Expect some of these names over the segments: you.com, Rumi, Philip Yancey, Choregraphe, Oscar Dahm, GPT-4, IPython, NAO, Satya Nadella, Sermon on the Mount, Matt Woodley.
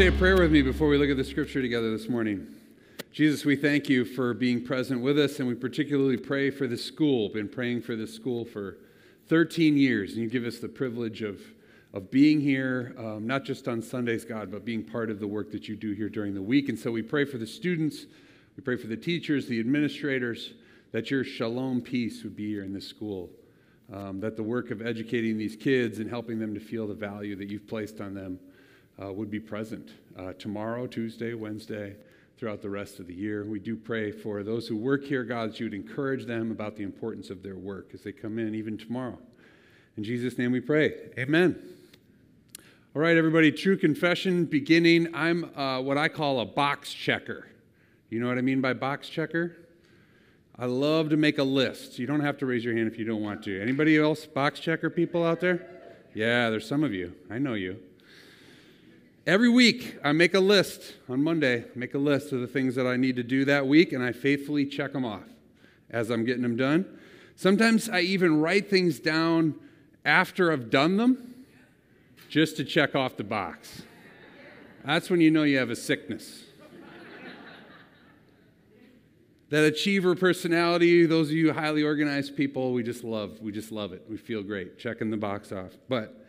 say a prayer with me before we look at the scripture together this morning. Jesus, we thank you for being present with us, and we particularly pray for this school. We've been praying for this school for 13 years, and you give us the privilege of being here, not just on Sundays, God, but being part of the work that you do here during the week. And so we pray for the students, we pray for the teachers, the administrators, that your shalom peace would be here in this school, that the work of educating these kids and helping them to feel the value that you've placed on them would be present tomorrow, Tuesday, Wednesday, throughout the rest of the year. We do pray for those who work here, God, that you would encourage them about the importance of their work as they come in even tomorrow. In Jesus' name we pray. Amen. All right, everybody, true confession beginning. I'm what I call a box checker. You know what I mean by box checker? I love to make a list. You don't have to raise your hand if you don't want to. Anybody else box checker people out there? Yeah, there's some of you. I know you. Every week, I make a list. On Monday, I make a list of the things that I need to do that week, and I faithfully check them off as I'm getting them done. Sometimes I even write things down after I've done them just to check off the box. That's when you know you have a sickness. That achiever personality, those of you highly organized people, we just love it. We feel great checking the box off. But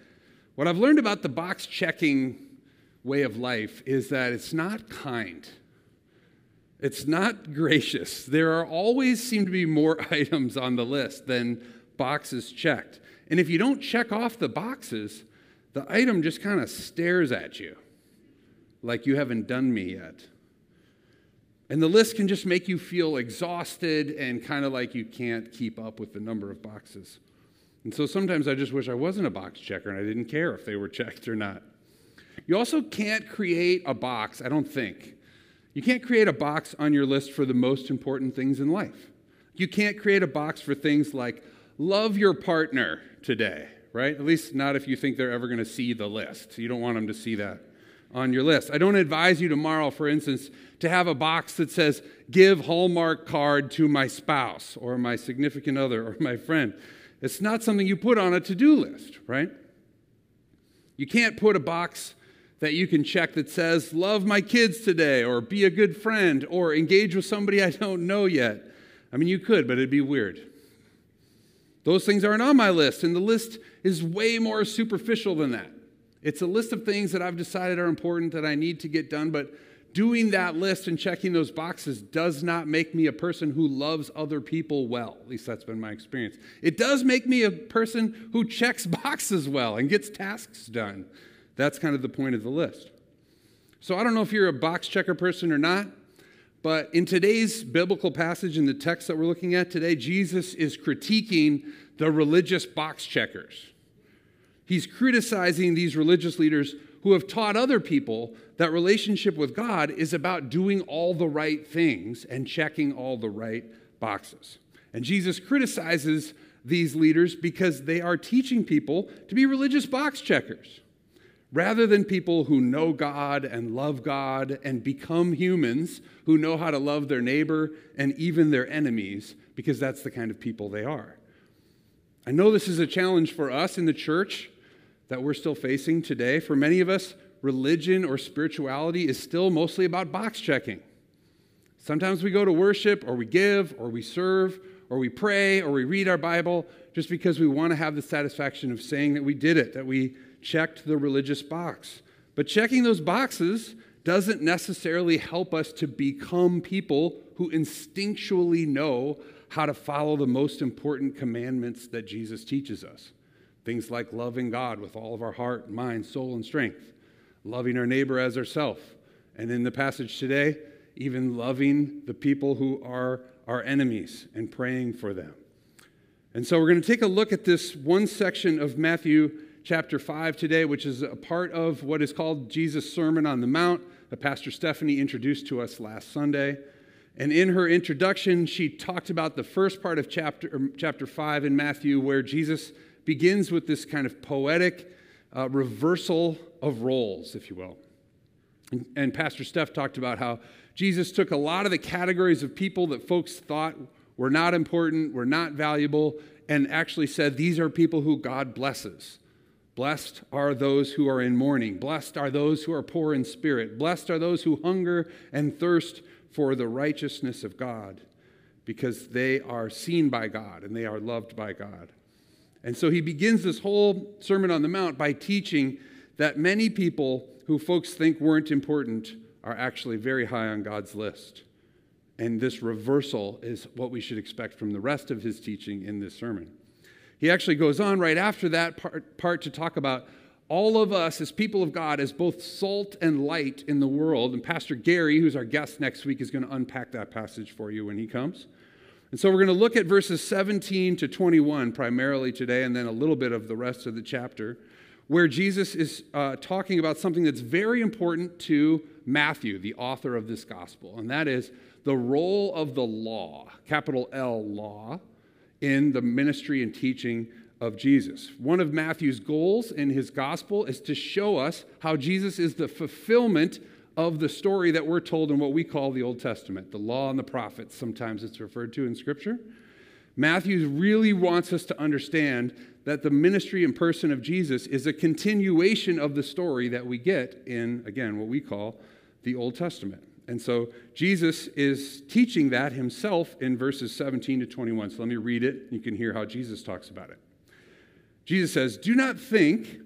what I've learned about the box checking way of life is that it's not kind. It's not gracious. There are always seem to be more items on the list than boxes checked. And if you don't check off the boxes, the item just kind of stares at you like you haven't done me yet. And the list can just make you feel exhausted and kind of like you can't keep up with the number of boxes. And so sometimes I just wish I wasn't a box checker and I didn't care if they were checked or not. You also can't create a box, I don't think. You can't create a box on your list for the most important things in life. You can't create a box for things like love your partner today, right? At least not if you think they're ever going to see the list. You don't want them to see that on your list. I don't advise you tomorrow, for instance, to have a box that says, give Hallmark card to my spouse or my significant other or my friend. It's not something you put on a to-do list, right? You can't put a box that you can check that says, love my kids today or be a good friend or engage with somebody I don't know yet. I mean, you could, but it'd be weird. Those things aren't on my list, and the list is way more superficial than that. It's a list of things that I've decided are important that I need to get done, but doing that list and checking those boxes does not make me a person who loves other people well. At least that's been my experience. It does make me a person who checks boxes well and gets tasks done. That's kind of the point of the list. So I don't know if you're a box checker person or not, but in today's biblical passage, in the text that we're looking at today, Jesus is critiquing the religious box checkers. He's criticizing these religious leaders who have taught other people that relationship with God is about doing all the right things and checking all the right boxes. And Jesus criticizes these leaders because they are teaching people to be religious box checkers rather than people who know God and love God and become humans who know how to love their neighbor and even their enemies, because that's the kind of people they are. I know this is a challenge for us in the church that we're still facing today. For many of us, religion or spirituality is still mostly about box checking. Sometimes we go to worship, or we give, or we serve, or we pray, or we read our Bible just because we want to have the satisfaction of saying that we did it, that we checked the religious box. But checking those boxes doesn't necessarily help us to become people who instinctually know how to follow the most important commandments that Jesus teaches us. Things like loving God with all of our heart, mind, soul, and strength. Loving our neighbor as ourselves. And in the passage today, even loving the people who are our enemies and praying for them. And so we're going to take a look at this one section of Matthew chapter 5 today, which is a part of what is called Jesus' Sermon on the Mount that Pastor Stephanie introduced to us last Sunday. And in her introduction, she talked about the first part of chapter 5 in Matthew, where Jesus begins with this kind of poetic reversal of roles, if you will. And Pastor Steph talked about how Jesus took a lot of the categories of people that folks thought were not important, were not valuable, and actually said, these are people who God blesses. Blessed are those who are in mourning. Blessed are those who are poor in spirit. Blessed are those who hunger and thirst for the righteousness of God, because they are seen by God and they are loved by God. And so he begins this whole Sermon on the Mount by teaching that many people who folks think weren't important are actually very high on God's list. And this reversal is what we should expect from the rest of his teaching in this sermon. He actually goes on right after that part to talk about all of us as people of God as both salt and light in the world. And Pastor Gary, who's our guest next week, is going to unpack that passage for you when he comes. And so we're going to look at verses 17 to 21 primarily today, and then a little bit of the rest of the chapter, where Jesus is talking about something that's very important to Matthew, the author of this gospel, and that is the role of the law, capital L, law, in the ministry and teaching of Jesus. One of Matthew's goals in his gospel is to show us how Jesus is the fulfillment of the story that we're told in what we call the Old Testament, the law and the prophets. Sometimes it's referred to in Scripture. Matthew really wants us to understand that the ministry and person of Jesus is a continuation of the story that we get in, again, what we call the Old Testament. And so Jesus is teaching that himself in verses 17 to 21. So let me read it. You can hear how Jesus talks about it. Jesus says, "Do not think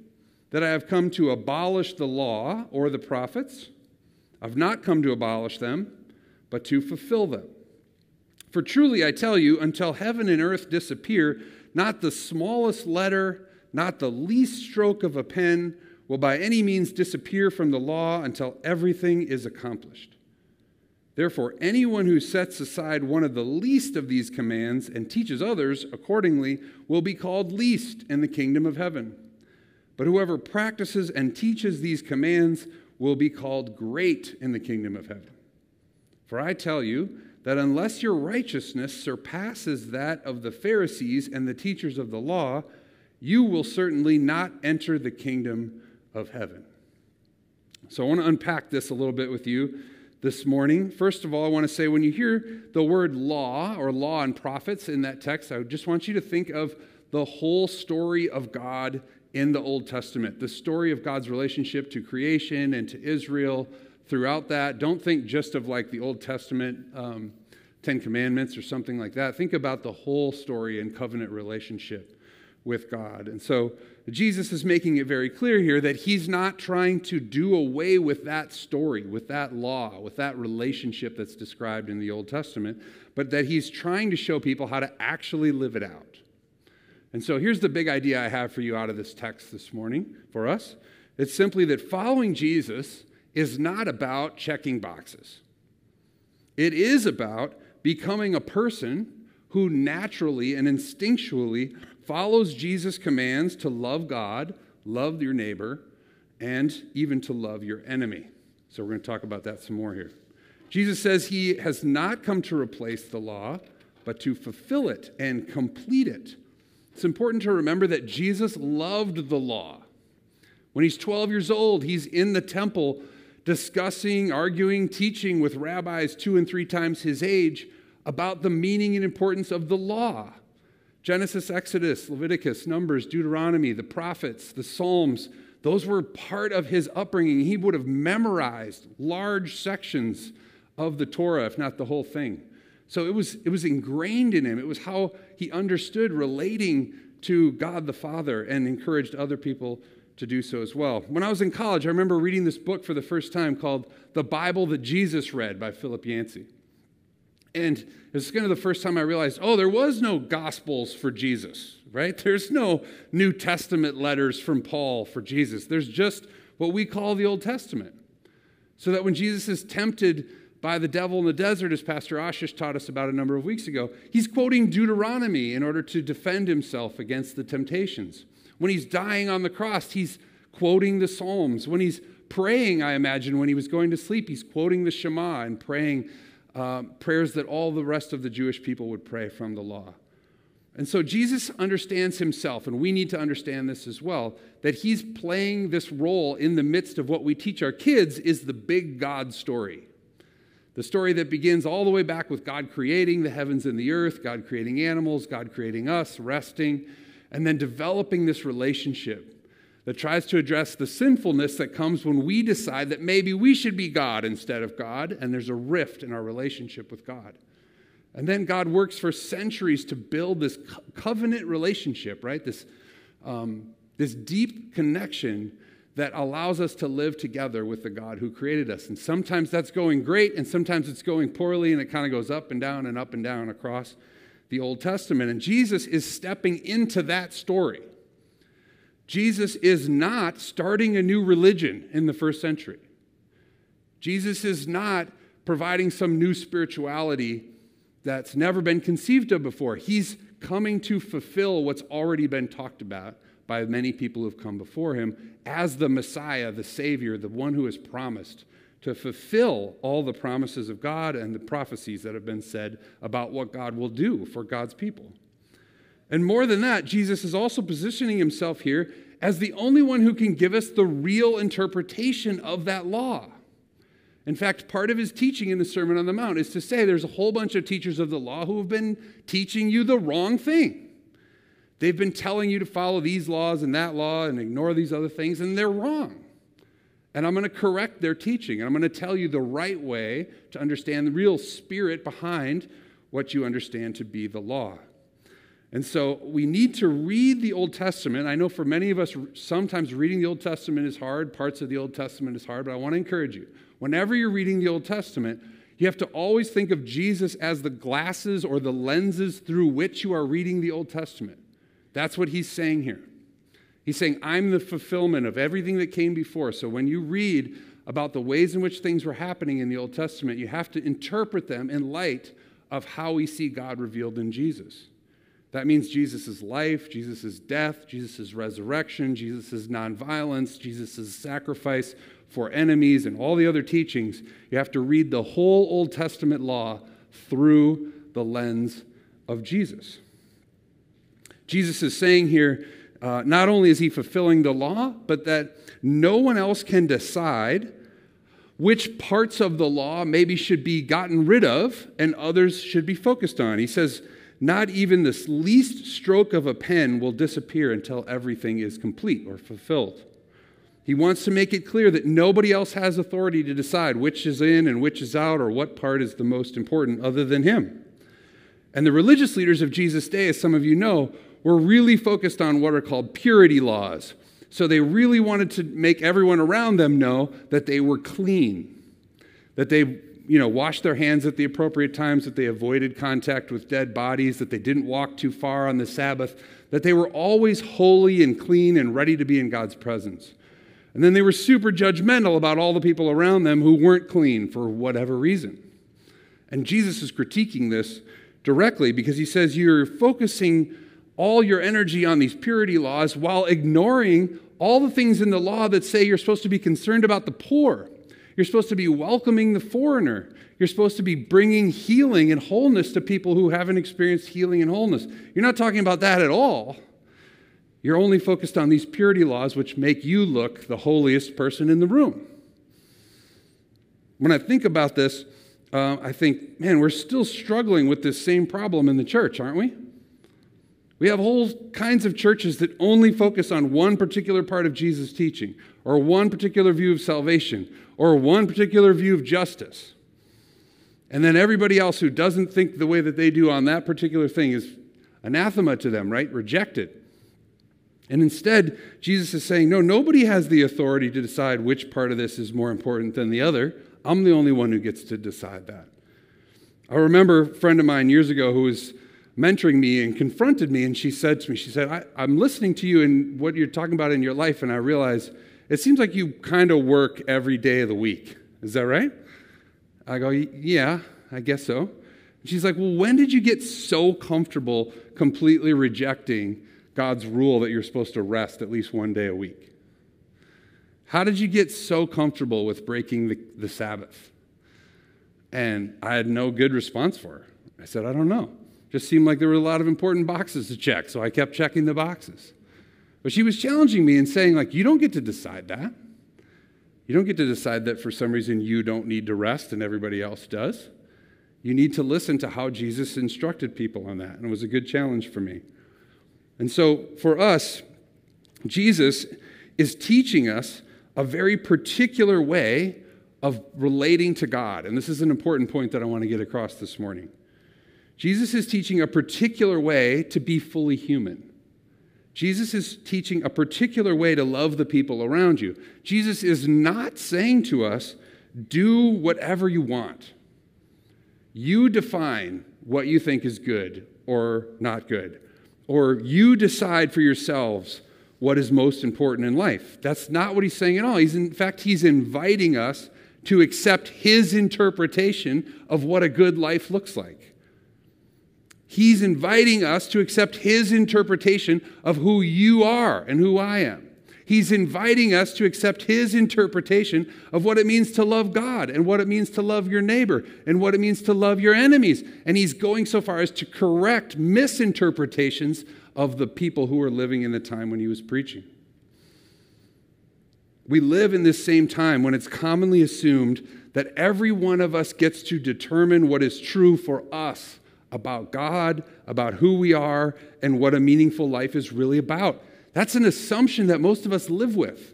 that I have come to abolish the law or the prophets. I've not come to abolish them, but to fulfill them. For truly I tell you, until heaven and earth disappear, not the smallest letter, not the least stroke of a pen will by any means disappear from the law until everything is accomplished. Therefore, anyone who sets aside one of the least of these commands and teaches others accordingly will be called least in the kingdom of heaven. But whoever practices and teaches these commands will be called great in the kingdom of heaven. For I tell you that unless your righteousness surpasses that of the Pharisees and the teachers of the law, you will certainly not enter the kingdom of heaven." So I want to unpack this a little bit with you this morning. First of all, I want to say when you hear the word law or law and prophets in that text, I just want you to think of the whole story of God in the Old Testament, the story of God's relationship to creation and to Israel throughout that. Don't think just of like the Old Testament Ten Commandments or something like that. Think about the whole story and covenant relationship with God. And so Jesus is making it very clear here that he's not trying to do away with that story, with that law, with that relationship that's described in the Old Testament, but that he's trying to show people how to actually live it out. And so here's the big idea I have for you out of this text this morning for us. It's simply that following Jesus is not about checking boxes. It is about becoming a person who naturally and instinctually follows Jesus' commands to love God, love your neighbor, and even to love your enemy. So we're going to talk about that some more here. Jesus says he has not come to replace the law, but to fulfill it and complete it. It's important to remember that Jesus loved the law. When he's 12 years old, he's in the temple discussing, arguing, teaching with rabbis 2 and 3 times his age about the meaning and importance of the law. Genesis, Exodus, Leviticus, Numbers, Deuteronomy, the prophets, the Psalms, those were part of his upbringing. He would have memorized large sections of the Torah, if not the whole thing. So it was ingrained in him. It was how he understood relating to God the Father and encouraged other people to do so as well. When I was in college, I remember reading this book for the first time called The Bible That Jesus Read by Philip Yancey. And it was kind of the first time I realized, oh, there was no Gospels for Jesus, right? There's no New Testament letters from Paul for Jesus. There's just what we call the Old Testament. So that when Jesus is tempted by the devil in the desert, as Pastor Ashish taught us about a number of weeks ago, he's quoting Deuteronomy in order to defend himself against the temptations. When he's dying on the cross, he's quoting the Psalms. When he's praying, I imagine, when he was going to sleep, he's quoting the Shema and praying prayers that all the rest of the Jewish people would pray from the law. And so Jesus understands himself, and we need to understand this as well, that he's playing this role in the midst of what we teach our kids is the big God story. The story that begins all the way back with God creating the heavens and the earth, God creating animals, God creating us, resting, and then developing this relationship that tries to address the sinfulness that comes when we decide that maybe we should be God instead of God, and there's a rift in our relationship with God. And then God works for centuries to build this covenant relationship, right? This deep connection that allows us to live together with the God who created us. And sometimes that's going great, and sometimes it's going poorly, and it kind of goes up and down and up and down across the Old Testament. And Jesus is stepping into that story. Jesus is not starting a new religion in the first century. Jesus is not providing some new spirituality that's never been conceived of before. He's coming to fulfill what's already been talked about by many people who've come before him as the Messiah, the Savior, the one who is promised to fulfill all the promises of God and the prophecies that have been said about what God will do for God's people. And more than that, Jesus is also positioning himself here as the only one who can give us the real interpretation of that law. In fact, part of his teaching in the Sermon on the Mount is to say there's a whole bunch of teachers of the law who have been teaching you the wrong thing. They've been telling you to follow these laws and that law and ignore these other things, and they're wrong. And I'm going to correct their teaching, and I'm going to tell you the right way to understand the real spirit behind what you understand to be the law. And so we need to read the Old Testament. I know for many of us, sometimes reading the Old Testament is hard. Parts of the Old Testament is hard, but I want to encourage you. Whenever you're reading the Old Testament, you have to always think of Jesus as the glasses or the lenses through which you are reading the Old Testament. That's what he's saying here. He's saying, I'm the fulfillment of everything that came before. So when you read about the ways in which things were happening in the Old Testament, you have to interpret them in light of how we see God revealed in Jesus. That means Jesus' life, Jesus' death, Jesus' resurrection, Jesus' nonviolence, Jesus' sacrifice for enemies, and all the other teachings. You have to read the whole Old Testament law through the lens of Jesus. Jesus is saying here, not only is he fulfilling the law, but that no one else can decide which parts of the law maybe should be gotten rid of and others should be focused on. He says, not even the least stroke of a pen will disappear until everything is complete or fulfilled. He wants to make it clear that nobody else has authority to decide which is in and which is out or what part is the most important other than him. And the religious leaders of Jesus' day, as some of you know, were really focused on what are called purity laws. So they really wanted to make everyone around them know that they were clean, that they washed their hands at the appropriate times, that they avoided contact with dead bodies, that they didn't walk too far on the Sabbath, that they were always holy and clean and ready to be in God's presence. And then they were super judgmental about all the people around them who weren't clean for whatever reason. And Jesus is critiquing this directly because he says you're focusing all your energy on these purity laws while ignoring all the things in the law that say you're supposed to be concerned about the poor. You're supposed to be welcoming the foreigner. You're supposed to be bringing healing and wholeness to people who haven't experienced healing and wholeness. You're not talking about that at all. You're only focused on these purity laws, which make you look the holiest person in the room. When I think about this, I think, man, we're still struggling with this same problem in the church, aren't we? We have whole kinds of churches that only focus on one particular part of Jesus' teaching, or one particular view of salvation, or one particular view of justice. And then everybody else who doesn't think the way that they do on that particular thing is anathema to them, right? Rejected. And instead, Jesus is saying, no, nobody has the authority to decide which part of this is more important than the other. I'm the only one who gets to decide that. I remember a friend of mine years ago who was mentoring me and confronted me, and she said to me, she said, I'm listening to you and what you're talking about in your life, and I realize it seems like you kind of work every day of the week. Is that right? I go, yeah, I guess so. And she's like, well, when did you get so comfortable completely rejecting God's rule that you're supposed to rest at least one day a week? How did you get so comfortable with breaking the Sabbath? And I had no good response for her. I said, I don't know. Just seemed like there were a lot of important boxes to check, so I kept checking the boxes. But she was challenging me and saying, like, you don't get to decide that. You don't get to decide that for some reason you don't need to rest and everybody else does. You need to listen to how Jesus instructed people on that, and it was a good challenge for me. And so for us, Jesus is teaching us a very particular way of relating to God. And this is an important point that I want to get across this morning. Jesus is teaching a particular way to be fully human. Jesus is teaching a particular way to love the people around you. Jesus is not saying to us, do whatever you want. You define what you think is good or not good, or you decide for yourselves what is most important in life. That's not what he's saying at all. In fact, he's inviting us to accept his interpretation of what a good life looks like. He's inviting us to accept his interpretation of who you are and who I am. He's inviting us to accept his interpretation of what it means to love God and what it means to love your neighbor and what it means to love your enemies. And he's going so far as to correct misinterpretations of the people who were living in the time when he was preaching. We live in this same time when it's commonly assumed that every one of us gets to determine what is true for us about God, about who we are, and what a meaningful life is really about. That's an assumption that most of us live with.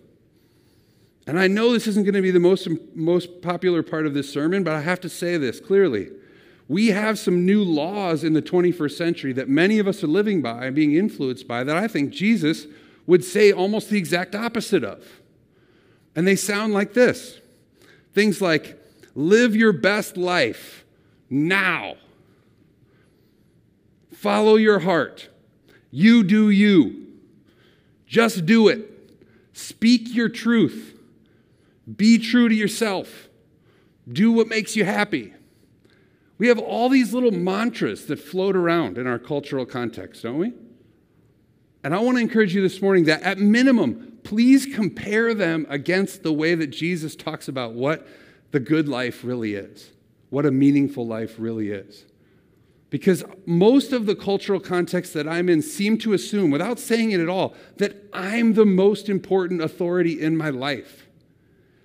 And I know this isn't going to be the most popular part of this sermon, but I have to say this clearly. We have some new laws in the 21st century that many of us are living by and being influenced by that I think Jesus would say almost the exact opposite of. And they sound like this. Things like, live your best life now. Follow your heart. You do you. Just do it. Speak your truth. Be true to yourself. Do what makes you happy. We have all these little mantras that float around in our cultural context, don't we? And I want to encourage you this morning that at minimum, please compare them against the way that Jesus talks about what the good life really is, what a meaningful life really is. Because most of the cultural contexts that I'm in seem to assume, without saying it at all, that I'm the most important authority in my life.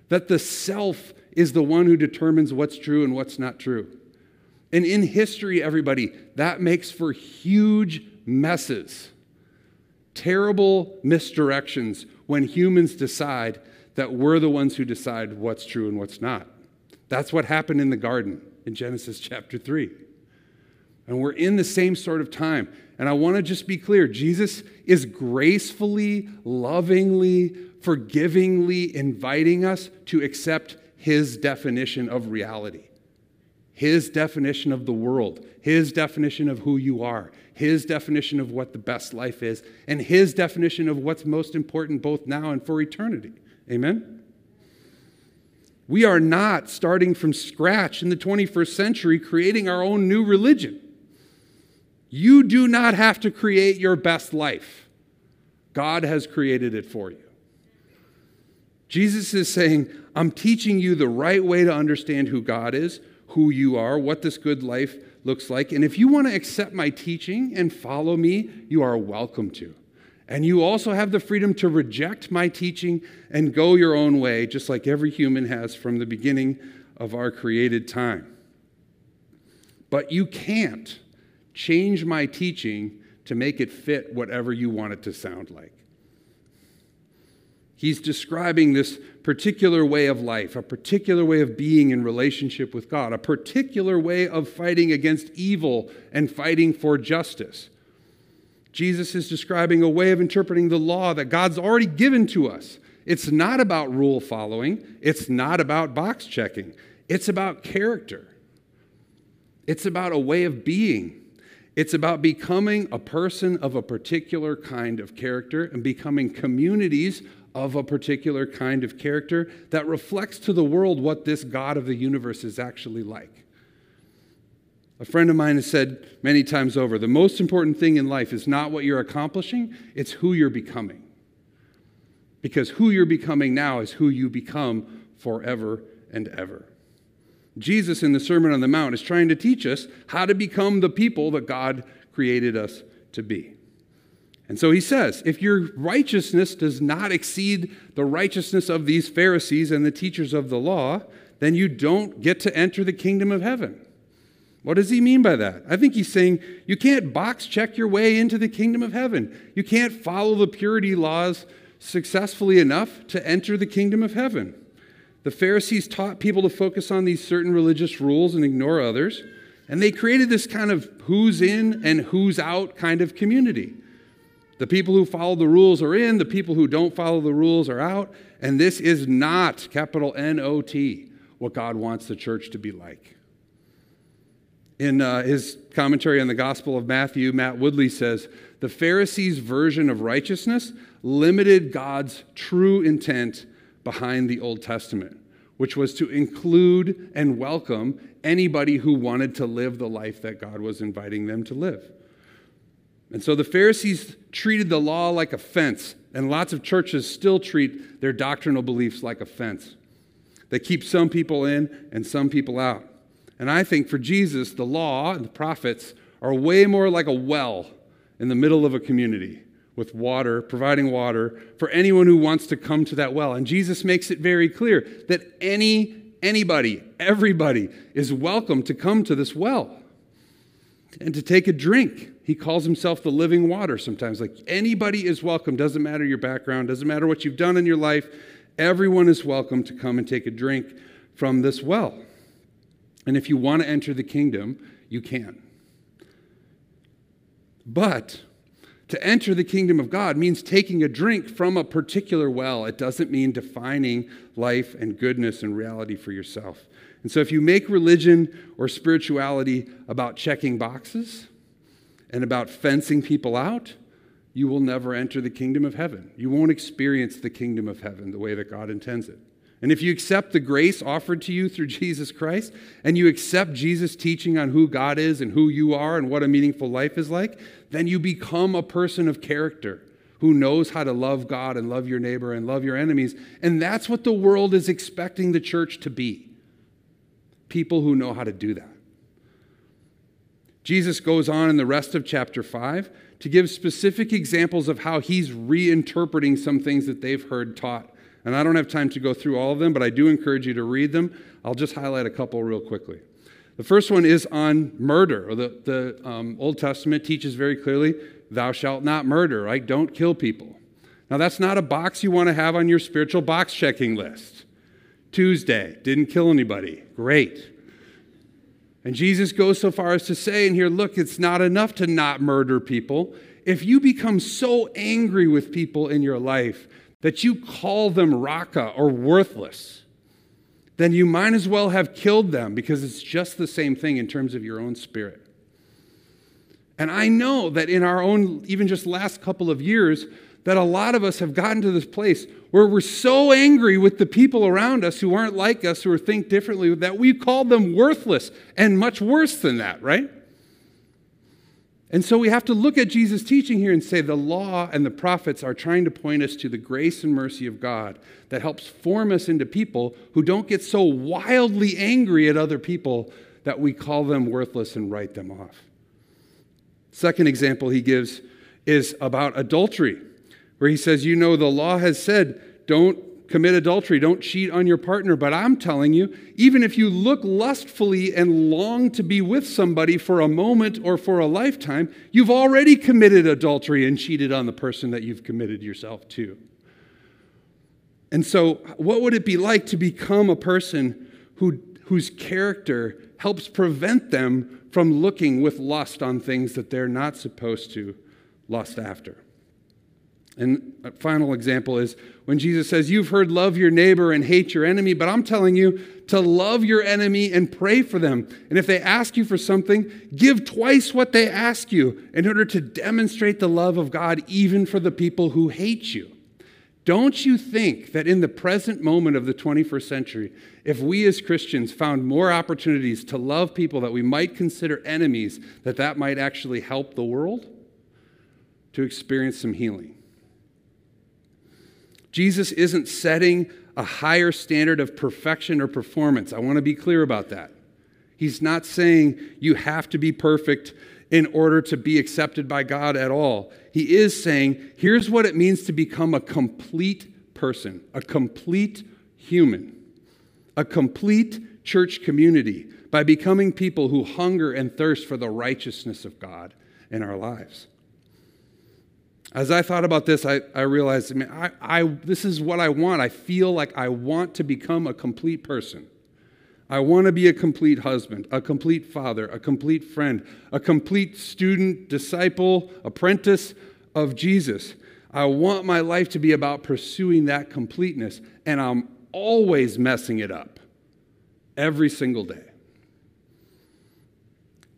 That the self is the one who determines what's true and what's not true. And in history, everybody, that makes for huge messes. Terrible misdirections when humans decide that we're the ones who decide what's true and what's not. That's what happened in the garden in Genesis chapter 3. And we're in the same sort of time. And I want to just be clear. Jesus is gracefully, lovingly, forgivingly inviting us to accept his definition of reality. His definition of the world. His definition of who you are. His definition of what the best life is. And his definition of what's most important both now and for eternity. Amen? We are not starting from scratch in the 21st century creating our own new religion. You do not have to create your best life. God has created it for you. Jesus is saying, I'm teaching you the right way to understand who God is, who you are, what this good life looks like. And if you want to accept my teaching and follow me, you are welcome to. And you also have the freedom to reject my teaching and go your own way, just like every human has from the beginning of our created time. But you can't change my teaching to make it fit whatever you want it to sound like. He's describing this particular way of life, a particular way of being in relationship with God, a particular way of fighting against evil and fighting for justice. Jesus is describing a way of interpreting the law that God's already given to us. It's not about rule following. It's not about box checking. It's about character. It's about a way of being. It's about becoming a person of a particular kind of character and becoming communities of a particular kind of character that reflects to the world what this God of the universe is actually like. A friend of mine has said many times over, the most important thing in life is not what you're accomplishing, it's who you're becoming. Because who you're becoming now is who you become forever and ever. Jesus in the Sermon on the Mount is trying to teach us how to become the people that God created us to be. And so he says, if your righteousness does not exceed the righteousness of these Pharisees and the teachers of the law, then you don't get to enter the kingdom of heaven. What does he mean by that? I think he's saying you can't box check your way into the kingdom of heaven. You can't follow the purity laws successfully enough to enter the kingdom of heaven. The Pharisees taught people to focus on these certain religious rules and ignore others, and they created this kind of who's in and who's out kind of community. The people who follow the rules are in, the people who don't follow the rules are out, and this is not, capital N-O-T, what God wants the church to be like. In his commentary on the Gospel of Matthew, Matt Woodley says, the Pharisees' version of righteousness limited God's true intent behind the Old Testament, which was to include and welcome anybody who wanted to live the life that God was inviting them to live. And so the Pharisees treated the law like a fence, and lots of churches still treat their doctrinal beliefs like a fence. They keep some people in and some people out. And I think for Jesus, the law and the prophets are way more like a well in the middle of a community with water, providing water for anyone who wants to come to that well. And Jesus makes it very clear that anybody, everybody is welcome to come to this well and to take a drink. He calls himself the living water sometimes. Like, anybody is welcome. Doesn't matter your background. Doesn't matter what you've done in your life. Everyone is welcome to come and take a drink from this well. And if you want to enter the kingdom, you can. But to enter the kingdom of God means taking a drink from a particular well. It doesn't mean defining life and goodness and reality for yourself. And so if you make religion or spirituality about checking boxes and about fencing people out, you will never enter the kingdom of heaven. You won't experience the kingdom of heaven the way that God intends it. And if you accept the grace offered to you through Jesus Christ, and you accept Jesus' teaching on who God is and who you are and what a meaningful life is like, then you become a person of character who knows how to love God and love your neighbor and love your enemies. And that's what the world is expecting the church to be. People who know how to do that. Jesus goes on in the rest of chapter 5 to give specific examples of how he's reinterpreting some things that they've heard taught. And I don't have time to go through all of them, but I do encourage you to read them. I'll just highlight a couple real quickly. The first one is on murder. The Old Testament teaches very clearly, thou shalt not murder, right? Don't kill people. Now, that's not a box you want to have on your spiritual box-checking list. Tuesday, didn't kill anybody. Great. And Jesus goes so far as to say in here, look, it's not enough to not murder people. If you become so angry with people in your life that you call them raka or worthless, then you might as well have killed them, because it's just the same thing in terms of your own spirit. And I know that in our own, even just last couple of years, that a lot of us have gotten to this place where we're so angry with the people around us who aren't like us, who think differently, that we've called them worthless and much worse than that, right? And so we have to look at Jesus' teaching here and say the law and the prophets are trying to point us to the grace and mercy of God that helps form us into people who don't get so wildly angry at other people that we call them worthless and write them off. Second example he gives is about adultery, where he says, you know, the law has said, don't commit adultery, don't cheat on your partner. But I'm telling you, even if you look lustfully and long to be with somebody for a moment or for a lifetime, you've already committed adultery and cheated on the person that you've committed yourself to. And so what would it be like to become a person whose character helps prevent them from looking with lust on things that they're not supposed to lust after? And a final example is when Jesus says, you've heard love your neighbor and hate your enemy, but I'm telling you to love your enemy and pray for them. And if they ask you for something, give twice what they ask you in order to demonstrate the love of God even for the people who hate you. Don't you think that in the present moment of the 21st century, if we as Christians found more opportunities to love people that we might consider enemies, that might actually help the world to experience some healing? Jesus isn't setting a higher standard of perfection or performance. I want to be clear about that. He's not saying you have to be perfect in order to be accepted by God at all. He is saying, here's what it means to become a complete person, a complete human, a complete church community by becoming people who hunger and thirst for the righteousness of God in our lives. As I thought about this, I realized, this is what I want. I feel like I want to become a complete person. I want to be a complete husband, a complete father, a complete friend, a complete student, disciple, apprentice of Jesus. I want my life to be about pursuing that completeness, and I'm always messing it up every single day.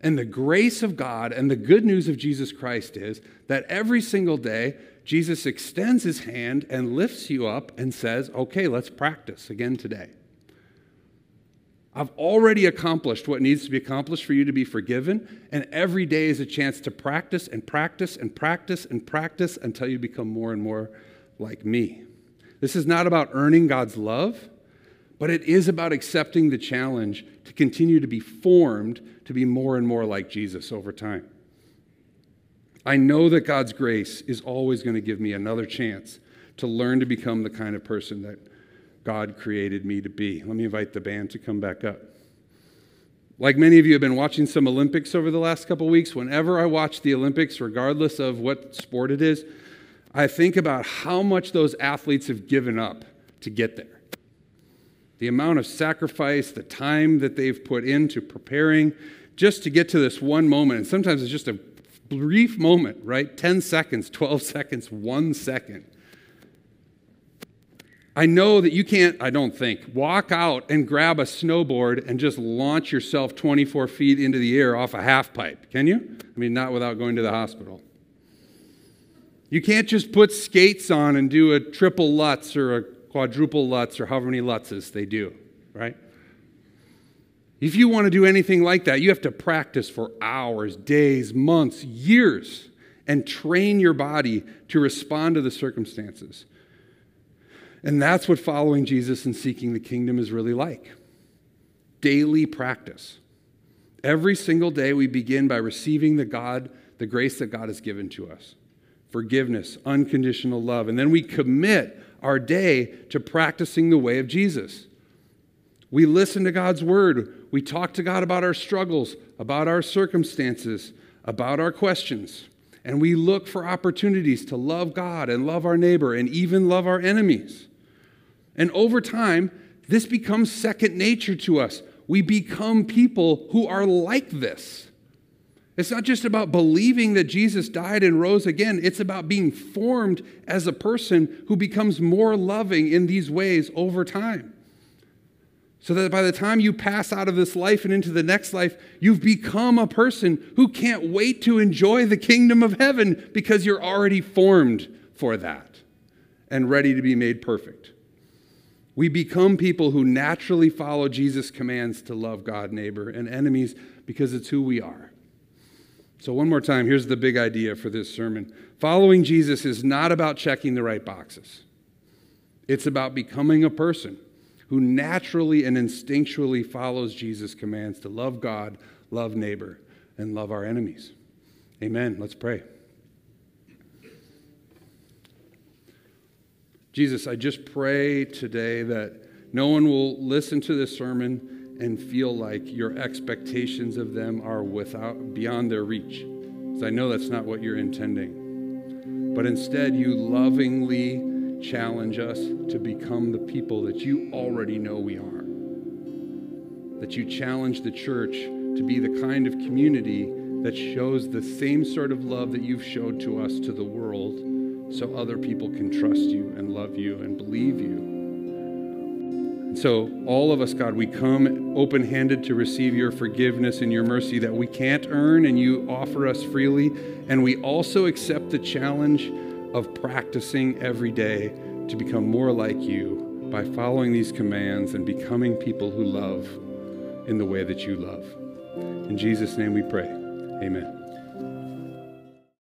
And the grace of God and the good news of Jesus Christ is that every single day, Jesus extends his hand and lifts you up and says, okay, let's practice again today. I've already accomplished what needs to be accomplished for you to be forgiven, and every day is a chance to practice and practice and practice and practice until you become more and more like me. This is not about earning God's love, but it is about accepting the challenge to continue to be formed to be more and more like Jesus over time. I know that God's grace is always going to give me another chance to learn to become the kind of person that God created me to be. Let me invite the band to come back up. Like many of you have been watching some Olympics over the last couple weeks, whenever I watch the Olympics, regardless of what sport it is, I think about how much those athletes have given up to get there. The amount of sacrifice, the time that they've put into preparing just to get to this one moment. And sometimes it's just a brief moment, right? 10 seconds, 12 seconds, 1 second. I know that you can't, I don't think, walk out and grab a snowboard and just launch yourself 24 feet into the air off a half pipe, can you? I mean, not without going to the hospital. You can't just put skates on and do a triple Lutz or a quadruple Lutz or however many Lutzes they do, right? If you want to do anything like that, you have to practice for hours, days, months, years, and train your body to respond to the circumstances. And that's what following Jesus and seeking the kingdom is really like. Daily practice. Every single day we begin by receiving the grace that God has given to us. Forgiveness, unconditional love. And then we commit our day to practicing the way of Jesus. We listen to God's word. We talk to God about our struggles, about our circumstances, about our questions. And we look for opportunities to love God and love our neighbor and even love our enemies. And over time, this becomes second nature to us. We become people who are like this. It's not just about believing that Jesus died and rose again. It's about being formed as a person who becomes more loving in these ways over time. So that by the time you pass out of this life and into the next life, you've become a person who can't wait to enjoy the kingdom of heaven because you're already formed for that and ready to be made perfect. We become people who naturally follow Jesus' commands to love God, neighbor, and enemies because it's who we are. So one more time, here's the big idea for this sermon. Following Jesus is not about checking the right boxes. It's about becoming a person who naturally and instinctually follows Jesus' commands to love God, love neighbor, and love our enemies. Amen. Let's pray. Jesus, I just pray today that no one will listen to this sermon and feel like your expectations of them are beyond their reach. Because I know that's not what you're intending. But instead, you lovingly challenge us to become the people that you already know we are. That you challenge the church to be the kind of community that shows the same sort of love that you've showed to us to the world so other people can trust you and love you and believe you. So all of us, God, we come open-handed to receive your forgiveness and your mercy that we can't earn and you offer us freely. And we also accept the challenge of practicing every day to become more like you by following these commands and becoming people who love in the way that you love. In Jesus' name we pray. Amen.